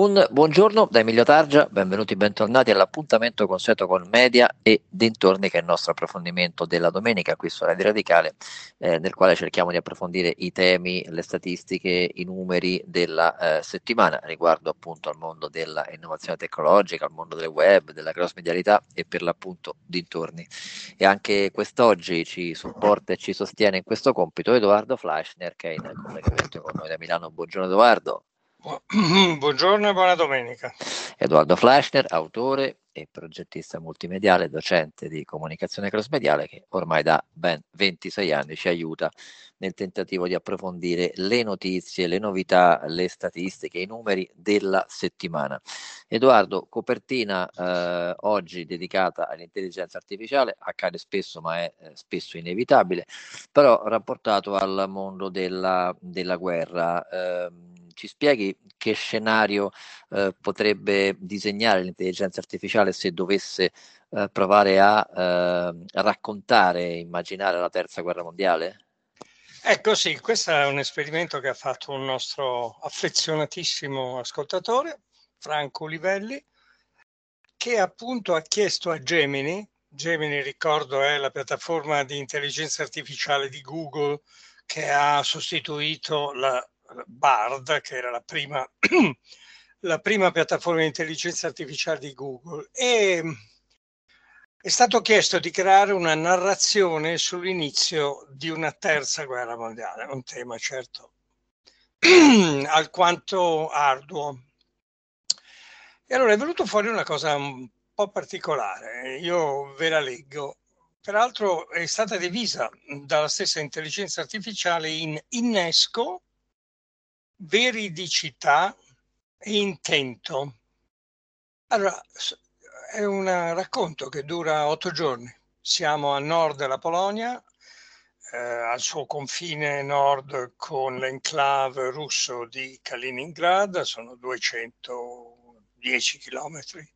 Un buongiorno da Emilio Targia, benvenuti e bentornati all'appuntamento consueto con Media e dintorni, che è il nostro approfondimento della domenica qui su Radio Radicale, nel quale cerchiamo di approfondire i temi, le statistiche, i numeri della settimana riguardo appunto al mondo dell'innovazione tecnologica, al mondo del web, della cross medialità e per l'appunto dintorni. E anche quest'oggi ci supporta e ci sostiene in questo compito Edoardo Fleischner, che è in collegamento con noi da Milano. Buongiorno Edoardo. Buongiorno e buona domenica. Edoardo Fleischner, autore e progettista multimediale, docente di comunicazione crossmediale, che ormai da ben 26 anni ci aiuta nel tentativo di approfondire le notizie, le novità, le statistiche, i numeri della settimana. Edoardo, copertina oggi dedicata all'intelligenza artificiale, accade spesso ma è spesso inevitabile, però rapportato al mondo della guerra. Ci spieghi che scenario potrebbe disegnare l'intelligenza artificiale se dovesse provare a raccontare e immaginare la terza guerra mondiale? Ecco sì, questo è un esperimento che ha fatto un nostro affezionatissimo ascoltatore, Franco Olivelli, che appunto ha chiesto a Gemini, ricordo è la piattaforma di intelligenza artificiale di Google che ha sostituito la Bard, che era la prima piattaforma di intelligenza artificiale di Google, e è stato chiesto di creare una narrazione sull'inizio di una terza guerra mondiale, un tema certo alquanto arduo. E allora è venuto fuori una cosa un po' particolare, io ve la leggo. Peraltro è stata divisa dalla stessa intelligenza artificiale in innesco, veridicità e intento. Allora, è un racconto che dura 8 giorni. Siamo a nord della Polonia, al suo confine nord con l'enclave russo di Kaliningrad, sono 210 chilometri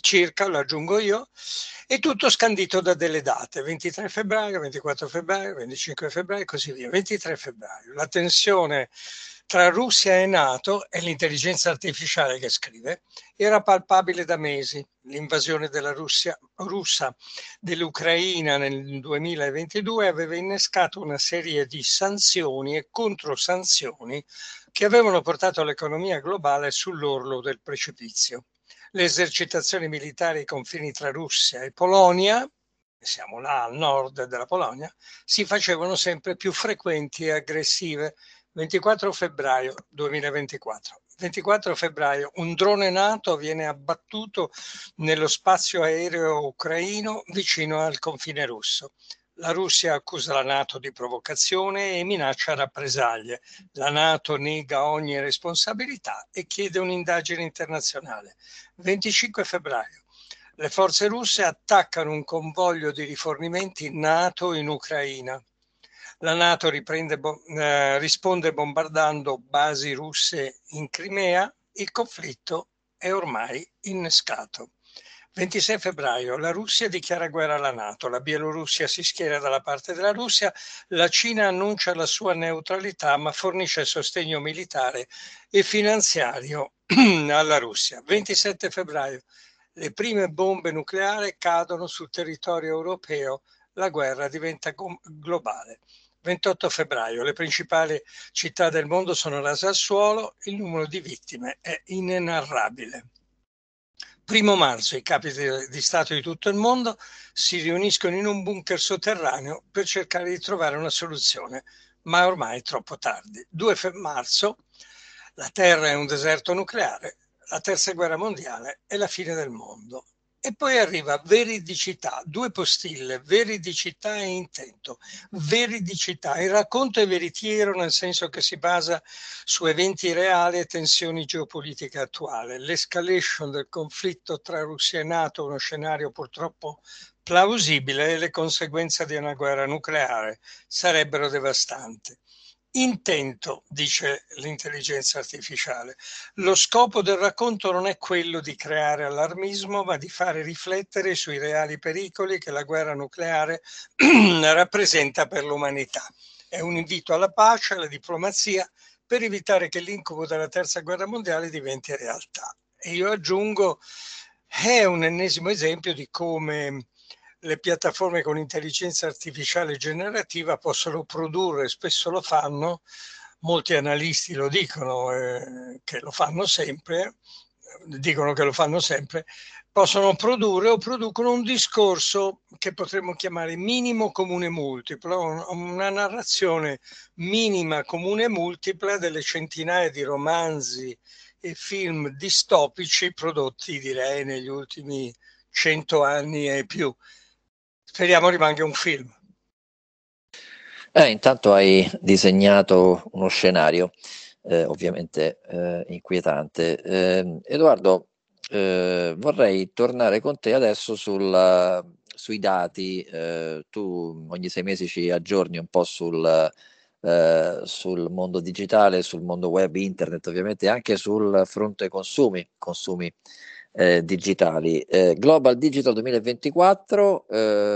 circa, lo aggiungo io, e tutto scandito da delle date, 23 febbraio, 24 febbraio, 25 febbraio e così via. 23 febbraio, la tensione tra Russia e NATO, e l'intelligenza artificiale che scrive, era palpabile da mesi. L'invasione della russa dell'Ucraina nel 2022 aveva innescato una serie di sanzioni e controsanzioni che avevano portato l'economia globale sull'orlo del precipizio. Le esercitazioni militari ai confini tra Russia e Polonia, siamo là al nord della Polonia, si facevano sempre più frequenti e aggressive. 24 febbraio 2024. 24 febbraio un drone NATO viene abbattuto nello spazio aereo ucraino vicino al confine russo. La Russia accusa la NATO di provocazione e minaccia rappresaglie. La NATO nega ogni responsabilità e chiede un'indagine internazionale. 25 febbraio. Le forze russe attaccano un convoglio di rifornimenti NATO in Ucraina. La NATO risponde bombardando basi russe in Crimea. Il conflitto è ormai innescato. 26 febbraio, la Russia dichiara guerra alla NATO, la Bielorussia si schiera dalla parte della Russia, la Cina annuncia la sua neutralità ma fornisce sostegno militare e finanziario alla Russia. 27 febbraio, le prime bombe nucleari cadono sul territorio europeo, la guerra diventa globale. 28 febbraio, le principali città del mondo sono rase al suolo, il numero di vittime è inenarrabile. 1 marzo i capi di Stato di tutto il mondo si riuniscono in un bunker sotterraneo per cercare di trovare una soluzione, ma ormai è troppo tardi. 2 marzo la Terra è un deserto nucleare, la terza guerra mondiale è la fine del mondo. E poi arriva veridicità, 2 postille, veridicità e intento. Veridicità, il racconto è veritiero nel senso che si basa su eventi reali e tensioni geopolitiche attuali. L'escalation del conflitto tra Russia e NATO è uno scenario purtroppo plausibile e le conseguenze di una guerra nucleare sarebbero devastanti. Intento, dice l'intelligenza artificiale, lo scopo del racconto non è quello di creare allarmismo, ma di fare riflettere sui reali pericoli che la guerra nucleare rappresenta per l'umanità. È un invito alla pace, alla diplomazia per evitare che l'incubo della terza guerra mondiale diventi realtà. E io aggiungo, è un ennesimo esempio di come le piattaforme con intelligenza artificiale generativa possono produrre, spesso lo fanno, molti analisti lo dicono, che lo fanno sempre, possono produrre o producono un discorso che potremmo chiamare minimo comune multiplo, una narrazione minima comune multipla delle centinaia di romanzi e film distopici prodotti, direi, negli ultimi 100 anni e più. Speriamo rimanga un film. Intanto hai disegnato uno scenario ovviamente inquietante. Edoardo, vorrei tornare con te adesso sui dati. Tu ogni 6 mesi ci aggiorni un po' sul mondo digitale, sul mondo web, internet, ovviamente anche sul fronte consumi digitali. Global Digital 2024,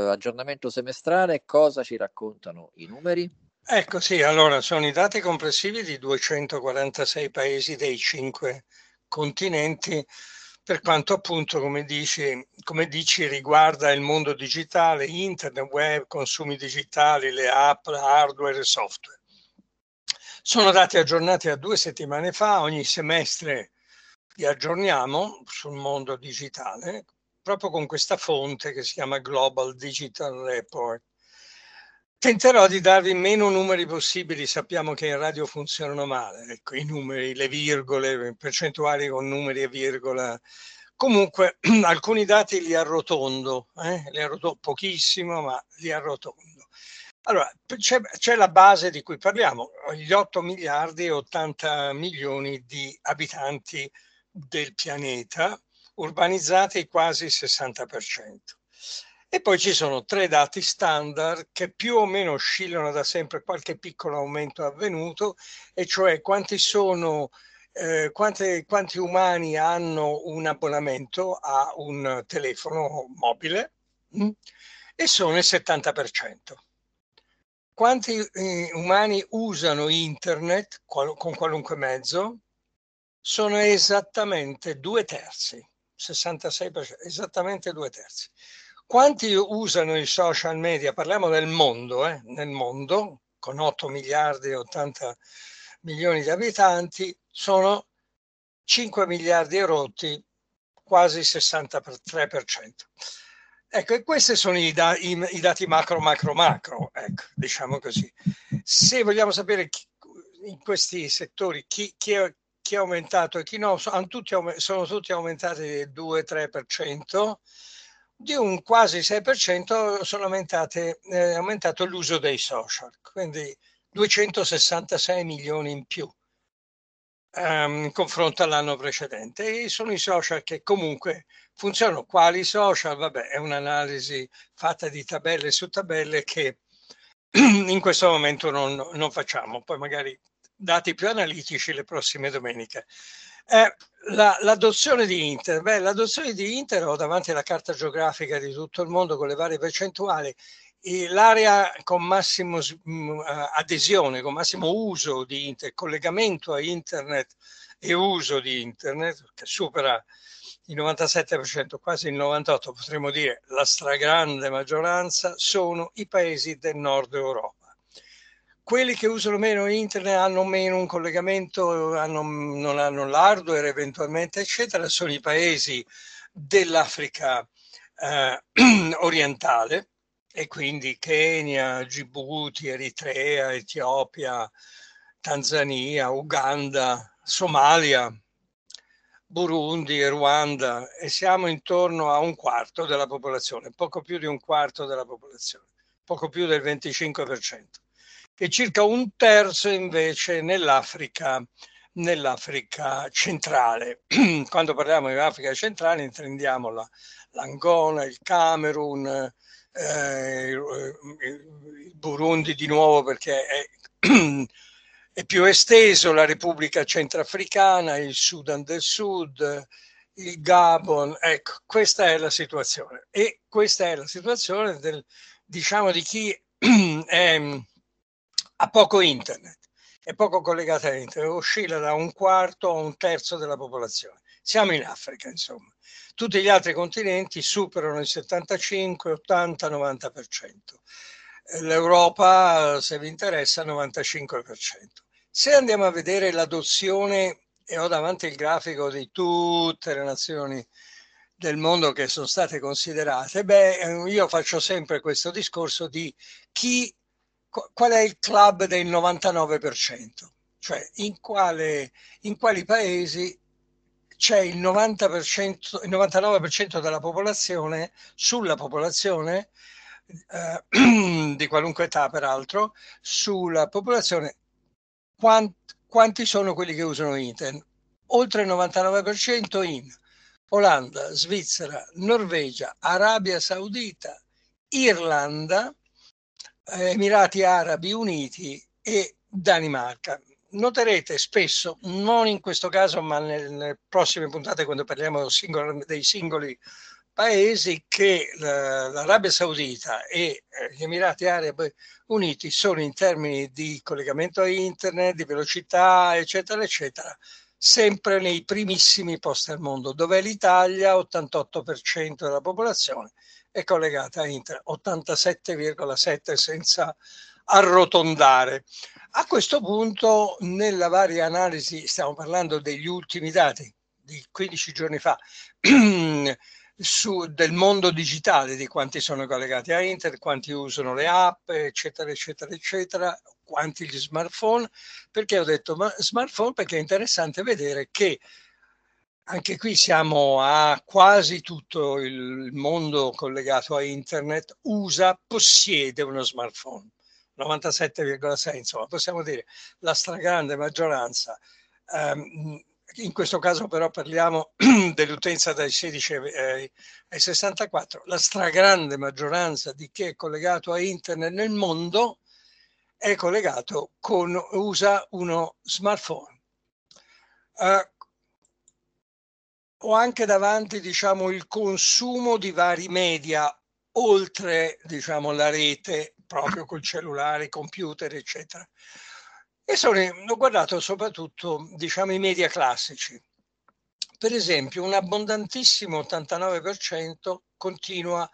aggiornamento semestrale, cosa ci raccontano i numeri? Ecco, sì, allora sono i dati complessivi di 246 paesi dei 5 continenti, per quanto appunto, come dici, riguarda il mondo digitale, internet, web, consumi digitali, le app, hardware e software. Sono dati aggiornati a 2 settimane fa, ogni semestre li aggiorniamo sul mondo digitale, proprio con questa fonte che si chiama Global Digital Report. Tenterò di darvi meno numeri possibili, sappiamo che in radio funzionano male, ecco, i numeri, le virgole, percentuali con numeri e virgola. Comunque alcuni dati li arrotondo, pochissimo, ma li arrotondo. Allora, c'è la base di cui parliamo, gli 8 miliardi e 80 milioni di abitanti del pianeta, urbanizzati quasi il 60%. E poi ci sono 3 dati standard che più o meno oscillano da sempre, qualche piccolo aumento è avvenuto, e cioè quanti umani hanno un abbonamento a un telefono mobile, e sono il 70%. Quanti umani usano internet con qualunque mezzo, sono esattamente 2 terzi, 66%, esattamente 2 terzi. Quanti usano i social media? Parliamo del mondo, nel mondo, con 8 miliardi e 80 milioni di abitanti, sono 5 miliardi e rotti, quasi il 63%. Ecco, e questi sono i dati macro, ecco, diciamo così. Se vogliamo sapere in questi settori chi è aumentato e chi no, sono tutti aumentati del 2-3%, di un quasi 6% è aumentato l'uso dei social, quindi 266 milioni in più in confronto all'anno precedente. E sono i social che comunque funzionano. Quali social? Vabbè, è un'analisi fatta di tabelle su tabelle che in questo momento non facciamo, poi magari dati più analitici le prossime domeniche. L'adozione di Inter, ho davanti alla carta geografica di tutto il mondo con le varie percentuali, e l'area con massimo adesione, con massimo uso di Internet, collegamento a Internet e uso di Internet, che supera il 97%, quasi il 98%, potremmo dire la stragrande maggioranza, sono i paesi del nord Europa. Quelli che usano meno internet, hanno meno un collegamento, non hanno l'hardware eventualmente, eccetera, sono i paesi dell'Africa orientale, e quindi Kenya, Gibuti, Eritrea, Etiopia, Tanzania, Uganda, Somalia, Burundi, Ruanda, e siamo intorno a un quarto della popolazione, poco più di un quarto della popolazione, poco più del 25%. E circa 1/3 invece nell'Africa centrale. Quando parliamo di Africa centrale intendiamo l'Angola, il Camerun, il Burundi di nuovo perché è più esteso, la Repubblica Centrafricana, il Sudan del Sud, il Gabon. Ecco, questa è la situazione. E questa è la situazione di chi è... ha poco internet. è poco collegata all'interno, oscilla da un quarto a un terzo della popolazione. Siamo in Africa, insomma. Tutti gli altri continenti superano il 75, 80, 90%. L'Europa, se vi interessa, 95%. Se andiamo a vedere l'adozione, e ho davanti il grafico di tutte le nazioni del mondo che sono state considerate, beh, io faccio sempre questo discorso di qual è il club del 99%, cioè in quali paesi c'è il 90%, il 99% della popolazione, sulla popolazione, di qualunque età peraltro, sulla popolazione, quanti sono quelli che usano internet? Oltre il 99% in Olanda, Svizzera, Norvegia, Arabia Saudita, Irlanda, Emirati Arabi Uniti e Danimarca. Noterete spesso, non in questo caso ma nelle prossime puntate quando parliamo dei singoli paesi, che l'Arabia Saudita e gli Emirati Arabi Uniti sono, in termini di collegamento a internet, di velocità eccetera eccetera, sempre nei primissimi posti al mondo, dove l'Italia, 88% della popolazione, è collegata a internet, 87,7 senza arrotondare. A questo punto, nella varia analisi, stiamo parlando degli ultimi dati di 15 giorni fa del mondo digitale, di quanti sono collegati a internet, quanti usano le app, eccetera, eccetera, eccetera, quanti gli smartphone. Perché ho detto smartphone? Perché è interessante vedere che anche qui siamo a quasi tutto il mondo collegato a internet, possiede uno smartphone, 97,6, insomma, possiamo dire la stragrande maggioranza. In questo caso però parliamo dell'utenza dai 16 ai 64, la stragrande maggioranza di chi è collegato a internet nel mondo è collegato usa uno smartphone. Ho anche davanti, diciamo, il consumo di vari media, oltre, diciamo, la rete, proprio col cellulare, computer, eccetera. E ho guardato soprattutto, diciamo, i media classici. Per esempio, un abbondantissimo 89% continua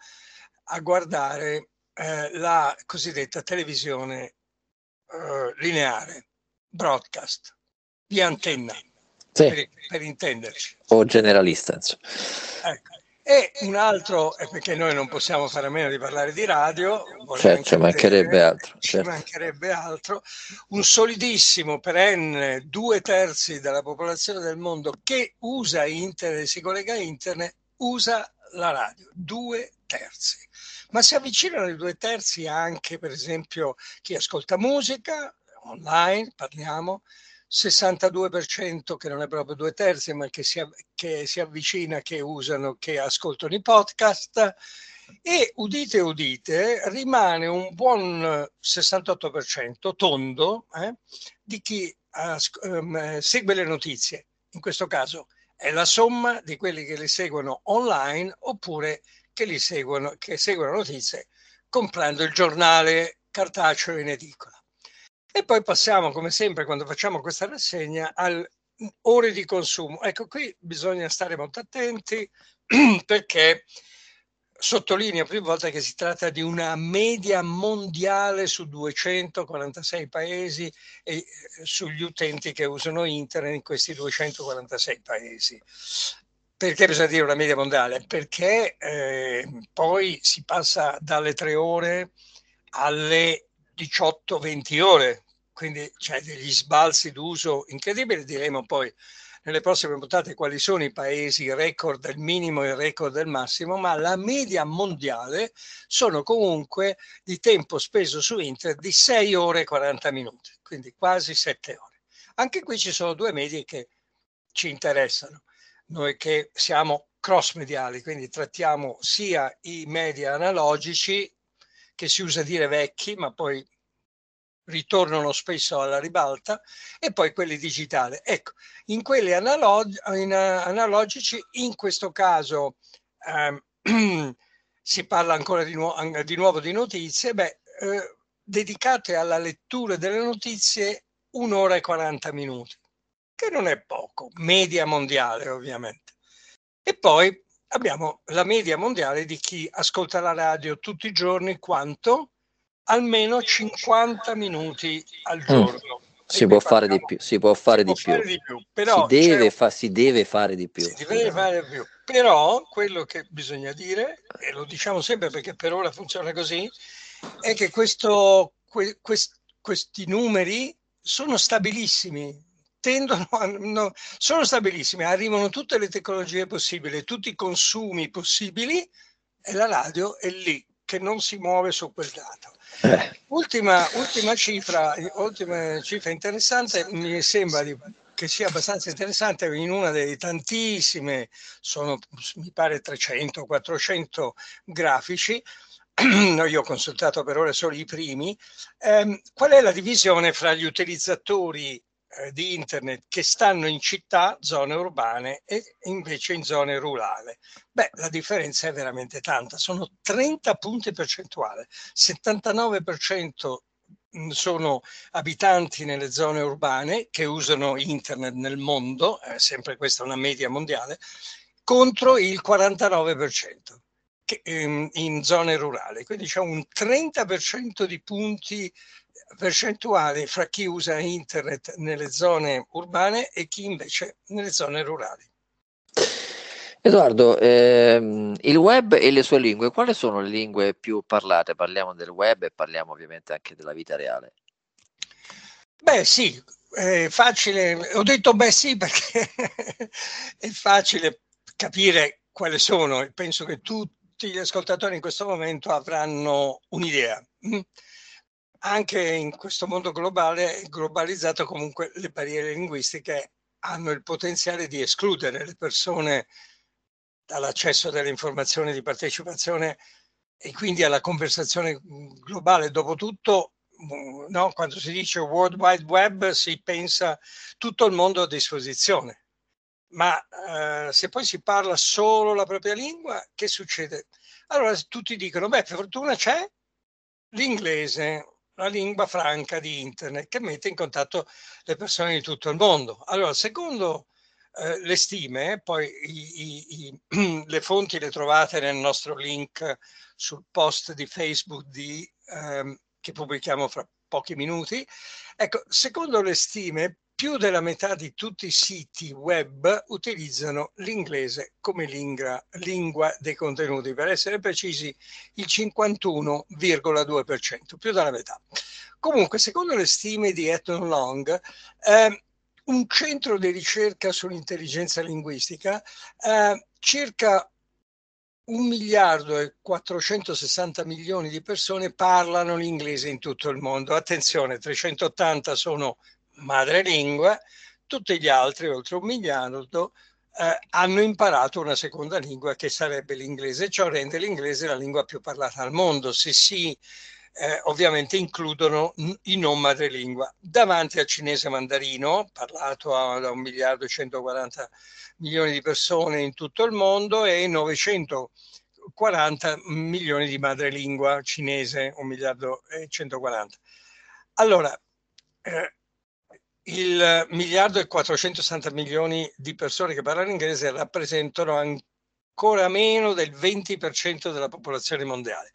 a guardare la cosiddetta televisione lineare, broadcast, via antenna. Sì. Per intenderci, o generalista, insomma. Ecco. E un altro, perché noi non possiamo fare a meno di parlare di radio, ci mancherebbe altro, un solidissimo perenne 2/3 della popolazione del mondo che usa internet, si collega a internet, usa la radio, 2/3. Ma si avvicinano i 2/3 anche, per esempio, chi ascolta musica online, parliamo, 62% che non è proprio 2/3, ma che si avvicina, che ascoltano i podcast, e udite udite rimane un buon 68% tondo di chi segue le notizie. In questo caso è la somma di quelli che le seguono online oppure che seguono notizie comprando il giornale cartaceo in edicola. E poi passiamo, come sempre, quando facciamo questa rassegna, alle ore di consumo. Ecco, qui bisogna stare molto attenti perché sottolineo più volte che si tratta di una media mondiale su 246 paesi e sugli utenti che usano internet in questi 246 paesi. Perché bisogna dire una media mondiale? Perché poi si passa dalle 3 ore alle 18-20 ore, quindi c'è degli sbalzi d'uso incredibili. Diremo poi nelle prossime puntate quali sono i paesi record del minimo e record del massimo, ma la media mondiale sono comunque di tempo speso su internet di 6 ore e 40 minuti, quindi quasi 7 ore. Anche qui ci sono due medie che ci interessano, noi che siamo cross mediali, quindi trattiamo sia i media analogici, che si usa dire vecchi, ma poi ritornano spesso alla ribalta, e poi quelli digitali. Ecco, in quelli analogici, in questo caso si parla ancora di nuovo di notizie, dedicate alla lettura delle notizie 1 ora e 40 minuti, che non è poco, media mondiale ovviamente. E poi abbiamo la media mondiale di chi ascolta la radio tutti i giorni, quanto? Almeno 50 minuti al giorno. Si può fare di più. Però, si deve fare di più. Però quello che bisogna dire, e lo diciamo sempre perché per ora funziona così, è che questi numeri sono stabilissimi, arrivano tutte le tecnologie possibili, tutti i consumi possibili, e la radio è lì che non si muove su quel dato. Ultima cifra interessante, mi sembra che sia abbastanza interessante, in una delle tantissime, sono mi pare 300-400 grafici, io ho consultato per ora solo i primi, qual è la divisione fra gli utilizzatori di internet che stanno in città, zone urbane, e invece in zone rurali. Beh, la differenza è veramente tanta, sono 30 punti percentuali, 79% sono abitanti nelle zone urbane che usano internet nel mondo, sempre questa è una media mondiale, contro il 49% che, in zone rurali, quindi c'è un 30% di punti percentuale fra chi usa internet nelle zone urbane e chi invece nelle zone rurali. Edoardo, il web e le sue lingue, quali sono le lingue più parlate? Parliamo del web e parliamo ovviamente anche della vita reale. Beh sì, è facile, ho detto beh sì perché è facile capire quali sono, e penso che tutti gli ascoltatori in questo momento avranno un'idea. Anche in questo mondo globale, globalizzato, comunque le barriere linguistiche hanno il potenziale di escludere le persone dall'accesso delle informazioni di partecipazione e quindi alla conversazione globale. Dopotutto, no, quando si dice World Wide Web si pensa tutto il mondo a disposizione, ma se poi si parla solo la propria lingua, che succede? Allora tutti dicono, beh, per fortuna c'è l'inglese, la lingua franca di internet, che mette in contatto le persone di tutto il mondo. Allora, secondo le stime, poi le fonti le trovate nel nostro link sul post di Facebook che pubblichiamo fra pochi minuti, ecco, secondo le stime più della metà di tutti i siti web utilizzano l'inglese come lingua dei contenuti, per essere precisi il 51,2%, più della metà. Comunque, secondo le stime di Ethnologue, un centro di ricerca sull'intelligenza linguistica, circa 1.460 milioni di persone parlano l'inglese in tutto il mondo. Attenzione, 380 sono madrelingua, tutti gli altri, oltre 1 miliardo, hanno imparato una seconda lingua che sarebbe l'inglese. Ciò rende l'inglese la lingua più parlata al mondo, se si ovviamente includono i non madrelingua, davanti al cinese mandarino, parlato da 1.140 milioni di persone in tutto il mondo, e 940 milioni di madrelingua cinese, 1.140. Allora, il 1.460 milioni di persone che parlano inglese rappresentano ancora meno del 20% della popolazione mondiale,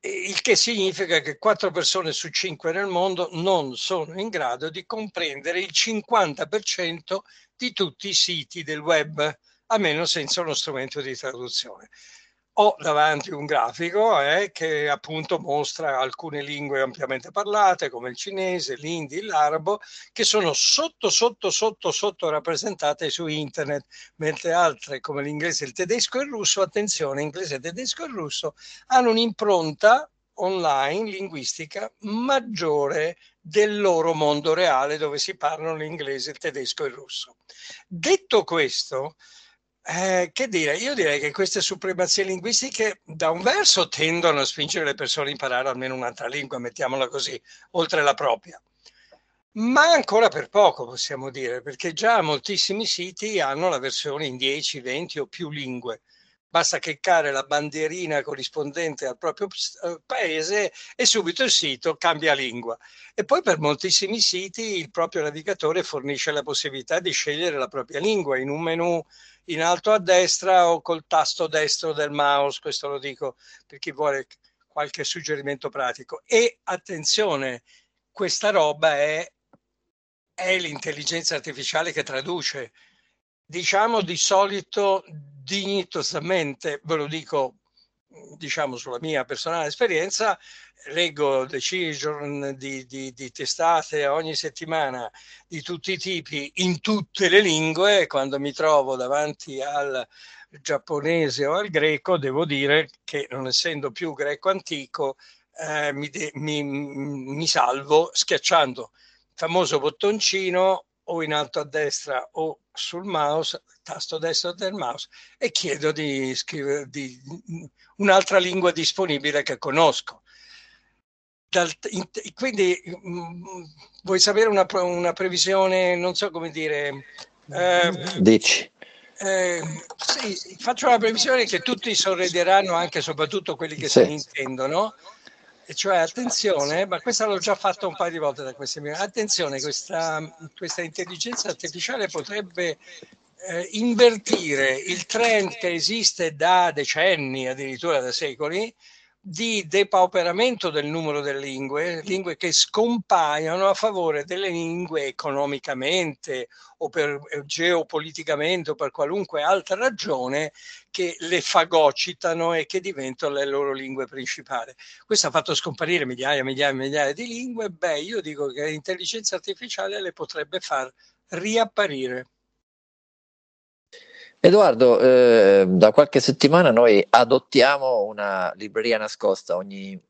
il che significa che 4 persone su 5 nel mondo non sono in grado di comprendere il 50% di tutti i siti del web, a meno senza uno strumento di traduzione. Ho davanti un grafico che appunto mostra alcune lingue ampiamente parlate come il cinese, l'indi, l'arabo, che sono sotto rappresentate su internet, mentre altre come l'inglese, il tedesco e il russo, attenzione, inglese, tedesco e russo, hanno un'impronta online linguistica maggiore del loro mondo reale, dove si parlano l'inglese, il tedesco e il russo. Detto questo, che dire? Io direi che queste supremazie linguistiche da un verso tendono a spingere le persone a imparare almeno un'altra lingua, mettiamola così, oltre la propria, ma ancora per poco possiamo dire, perché già moltissimi siti hanno la versione in 10, 20 o più lingue. Basta cliccare la bandierina corrispondente al proprio paese e subito il sito cambia lingua. E poi per moltissimi siti il proprio navigatore fornisce la possibilità di scegliere la propria lingua in un menu in alto a destra o col tasto destro del mouse. Questo lo dico per chi vuole qualche suggerimento pratico. E attenzione, questa roba è l'intelligenza artificiale che traduce. Diciamo di solito dignitosamente, ve lo dico diciamo sulla mia personale esperienza, leggo decine di testate ogni settimana di tutti i tipi in tutte le lingue. Quando mi trovo davanti al giapponese o al greco devo dire che, non essendo più greco antico, mi salvo schiacciando il famoso bottoncino o in alto a destra o sul mouse, tasto destro del mouse, e chiedo di scrivere di un'altra lingua disponibile che conosco. Quindi vuoi sapere una previsione, non so come dire... Dici. Sì, faccio una previsione che tutti sorrideranno, anche e soprattutto quelli che se ne intendono, e cioè attenzione, ma questa l'ho già fatto un paio di volte da queste mie, attenzione, questa intelligenza artificiale potrebbe invertire il trend che esiste da decenni, addirittura da secoli, di depauperamento del numero delle lingue che scompaiono a favore delle lingue economicamente o per geopoliticamente o per qualunque altra ragione, che le fagocitano e che diventano le loro lingue principali. Questo ha fatto scomparire migliaia e migliaia e migliaia di lingue. Beh, io dico che l'intelligenza artificiale le potrebbe far riapparire. Edoardo, da qualche settimana noi adottiamo una libreria nascosta ogni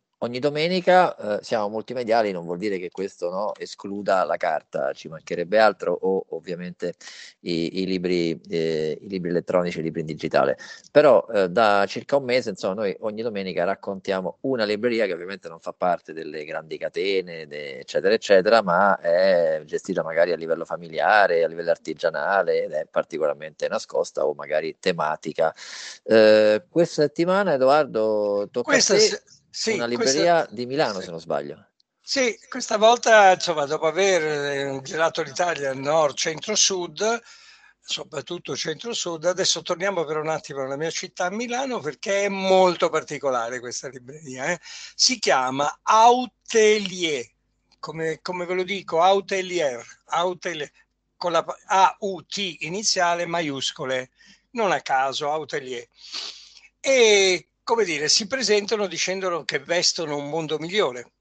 domenica. Siamo multimediali, non vuol dire che questo escluda la carta, ci mancherebbe altro, o ovviamente i libri elettronici, i libri in digitale. Però da circa un mese, insomma, noi ogni domenica raccontiamo una libreria che ovviamente non fa parte delle grandi catene, eccetera, eccetera, ma è gestita magari a livello familiare, a livello artigianale, ed è particolarmente nascosta o magari tematica. Questa settimana, Edoardo, tocca a te. Sì, una libreria di Milano, se non sbaglio. Sì, questa volta, insomma, dopo aver girato l'Italia nord, centro, sud, soprattutto centro sud, adesso torniamo per un attimo alla mia città, Milano, perché è molto particolare questa libreria. Si chiama Autelier, come ve lo dico, Autelier con la A-U-T iniziale, maiuscole, non a caso, Autelier. E come dire, si presentano dicendo che vestono un mondo migliore,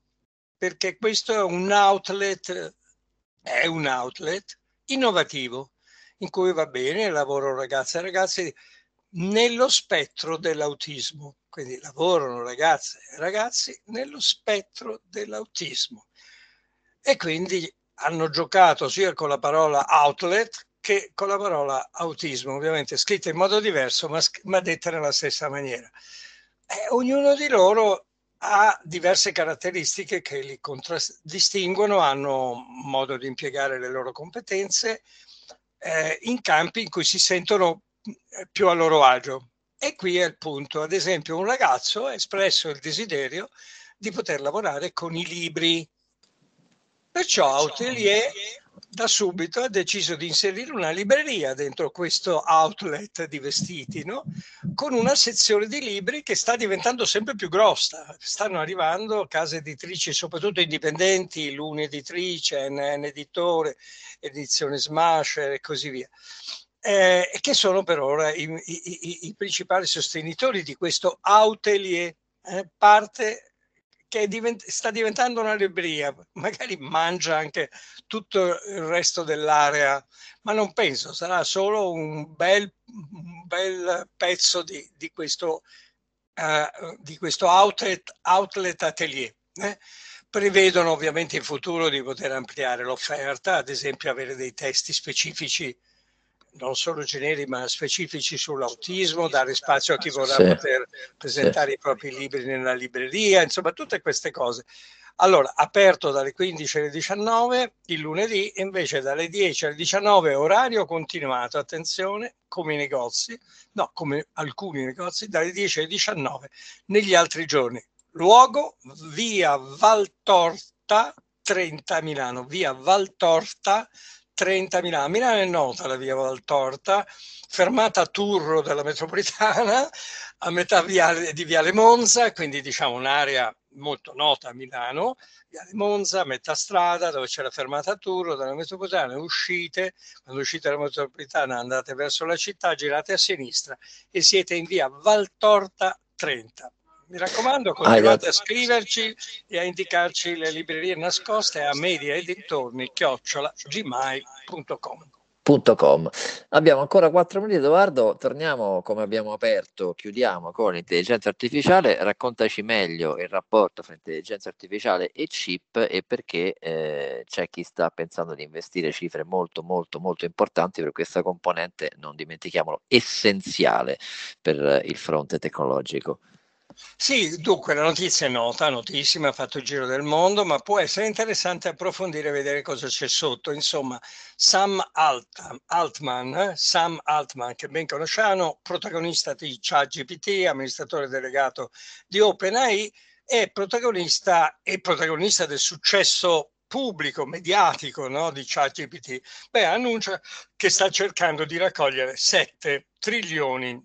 perché questo è un outlet innovativo, in cui va bene, lavoro ragazze e ragazzi nello spettro dell'autismo, quindi lavorano ragazze e ragazzi nello spettro dell'autismo, e quindi hanno giocato sia con la parola outlet che con la parola autismo, ovviamente scritta in modo diverso ma detta nella stessa maniera. Ognuno di loro ha diverse caratteristiche che li contraddistinguono, hanno modo di impiegare le loro competenze in campi in cui si sentono più a loro agio. E qui è il punto. Ad esempio, un ragazzo ha espresso il desiderio di poter lavorare con i libri. Perciò Autelier da subito ha deciso di inserire una libreria dentro questo outlet di vestiti, con una sezione di libri che sta diventando sempre più grossa. Stanno arrivando case editrici, soprattutto indipendenti, Luneditrice, NN editore, edizione smasher e così via, che sono per ora i principali sostenitori di questo Autelier, parte che sta diventando una libreria, magari mangia anche tutto il resto dell'area, ma non penso, sarà solo un bel pezzo di questo outlet atelier. Prevedono ovviamente in futuro di poter ampliare l'offerta, ad esempio avere dei testi specifici, non solo generi ma specifici sull'autismo, dare spazio a chi vorrà poter presentare i propri libri nella libreria, insomma tutte queste cose. Allora, aperto dalle 15 alle 19 il lunedì, invece dalle 10 alle 19 orario continuato, attenzione, come i negozi, no, come alcuni negozi, dalle 10 alle 19 negli altri giorni. Luogo, via Valtorta 30 Milano, via Valtorta 30 Milano. Milano è nota la via Valtorta, fermata Turro della metropolitana, a metà di Viale Monza, quindi diciamo un'area molto nota a Milano, Viale Monza, metà strada dove c'è la fermata Turro della metropolitana, uscite, quando uscite dalla metropolitana andate verso la città, girate a sinistra e siete in via Valtorta 30. Mi raccomando, continuate a scriverci e a indicarci le librerie nascoste a media e dintorni @gmail.com. Abbiamo ancora 4 minuti, Edoardo. Torniamo come abbiamo aperto, chiudiamo con l'intelligenza artificiale. Raccontaci meglio il rapporto fra intelligenza artificiale e chip e perché c'è chi sta pensando di investire cifre molto molto molto importanti per questa componente, non dimentichiamolo, essenziale per il fronte tecnologico. Sì, dunque la notizia è nota, notissima, ha fatto il giro del mondo, ma può essere interessante approfondire e vedere cosa c'è sotto. Insomma, Sam Altman, che ben conosciamo, protagonista di ChatGPT, amministratore delegato di OpenAI, è protagonista del successo pubblico, mediatico, no, di ChatGPT. Beh, annuncia che sta cercando di raccogliere 7 trilioni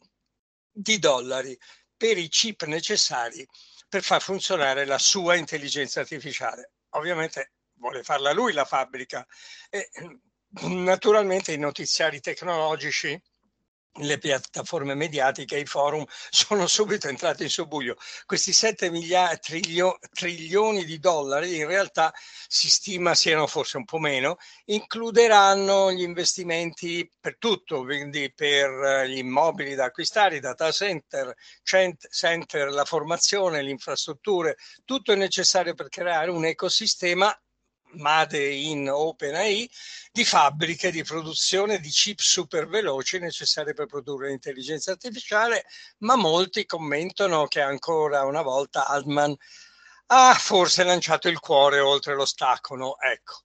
di dollari per i chip necessari per far funzionare la sua intelligenza artificiale. Ovviamente vuole farla lui la fabbrica e naturalmente i notiziari tecnologici, le piattaforme mediatiche, i forum sono subito entrati in subbuglio. Questi 7 trilioni di dollari in realtà si stima siano forse un po' meno, includeranno gli investimenti per tutto, quindi per gli immobili da acquistare, i data center, la formazione, le infrastrutture, tutto è necessario per creare un ecosistema made in OpenAI di fabbriche di produzione di chip super veloci necessari per produrre l'intelligenza artificiale, ma molti commentano che ancora una volta Altman ha forse lanciato il cuore oltre l'ostacolo. Ecco,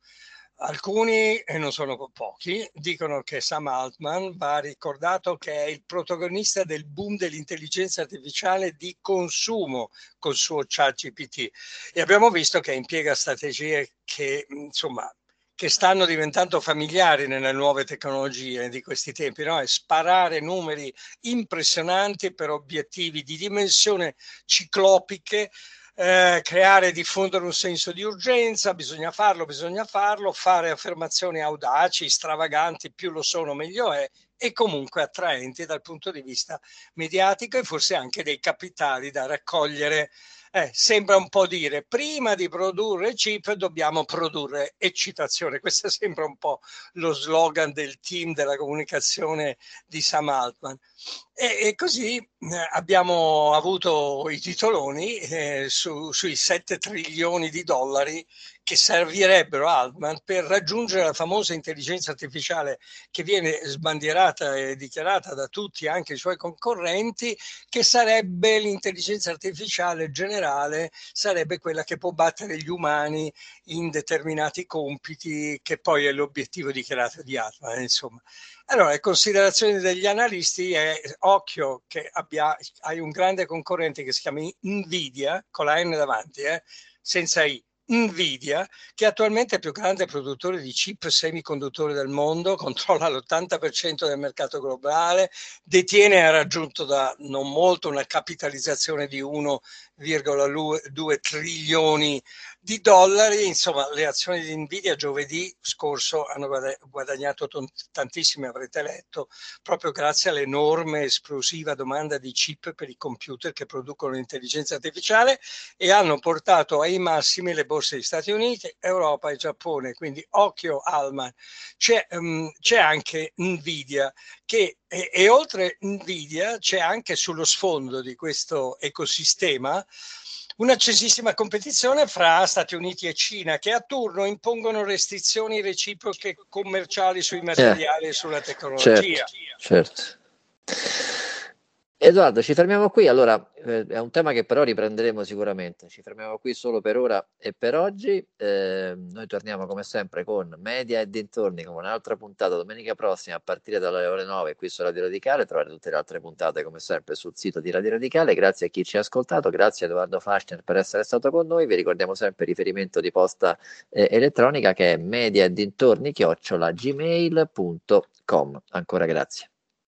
alcuni, e non sono pochi, dicono che Sam Altman va ricordato che è il protagonista del boom dell'intelligenza artificiale di consumo col suo ChatGPT, e abbiamo visto che impiega strategie che, insomma, che stanno diventando familiari nelle nuove tecnologie di questi tempi, no? E sparare numeri impressionanti per obiettivi di dimensione ciclopiche, creare e diffondere un senso di urgenza, bisogna farlo, fare affermazioni audaci, stravaganti, più lo sono meglio è, e comunque attraenti dal punto di vista mediatico e forse anche dei capitali da raccogliere. Sembra un po' dire, prima di produrre chip dobbiamo produrre eccitazione. Questo sembra un po' lo slogan del team della comunicazione di Sam Altman. E così abbiamo avuto i titoloni sui 7 trilioni di dollari che servirebbero a Altman per raggiungere la famosa intelligenza artificiale che viene sbandierata e dichiarata da tutti, anche i suoi concorrenti, che sarebbe l'intelligenza artificiale generale, sarebbe quella che può battere gli umani in determinati compiti, che poi è l'obiettivo dichiarato di Altman, insomma. Allora, le considerazioni degli analisti è occhio che hai un grande concorrente che si chiama Nvidia, con la N davanti, senza I. Nvidia, che attualmente è il più grande produttore di chip semiconduttori del mondo, controlla l'80% del mercato globale, detiene e ha raggiunto da non molto una capitalizzazione di 1,2 trilioni di dollari. Insomma, le azioni di Nvidia giovedì scorso hanno guadagnato tantissime, avrete letto, proprio grazie all'enorme esplosiva domanda di chip per i computer che producono l'intelligenza artificiale, e hanno portato ai massimi le borse degli Stati Uniti, Europa e Giappone. Quindi occhio Altman. C'è anche Nvidia che e oltre Nvidia c'è anche sullo sfondo di questo ecosistema un'accesissima competizione fra Stati Uniti e Cina, che a turno impongono restrizioni reciproche commerciali sui materiali e sulla tecnologia. Certo. Edoardo, ci fermiamo qui. Allora, è un tema che però riprenderemo sicuramente. Ci fermiamo qui solo per ora e per oggi. Noi torniamo come sempre con Media e dintorni, con un'altra puntata domenica prossima a partire dalle ore 9 qui su Radio Radicale. Trovate tutte le altre puntate come sempre sul sito di Radio Radicale. Grazie a chi ci ha ascoltato, grazie a Edoardo Fleischner per essere stato con noi. Vi ricordiamo sempre il riferimento di posta elettronica che è mediaedintorni@gmail.com. Ancora grazie.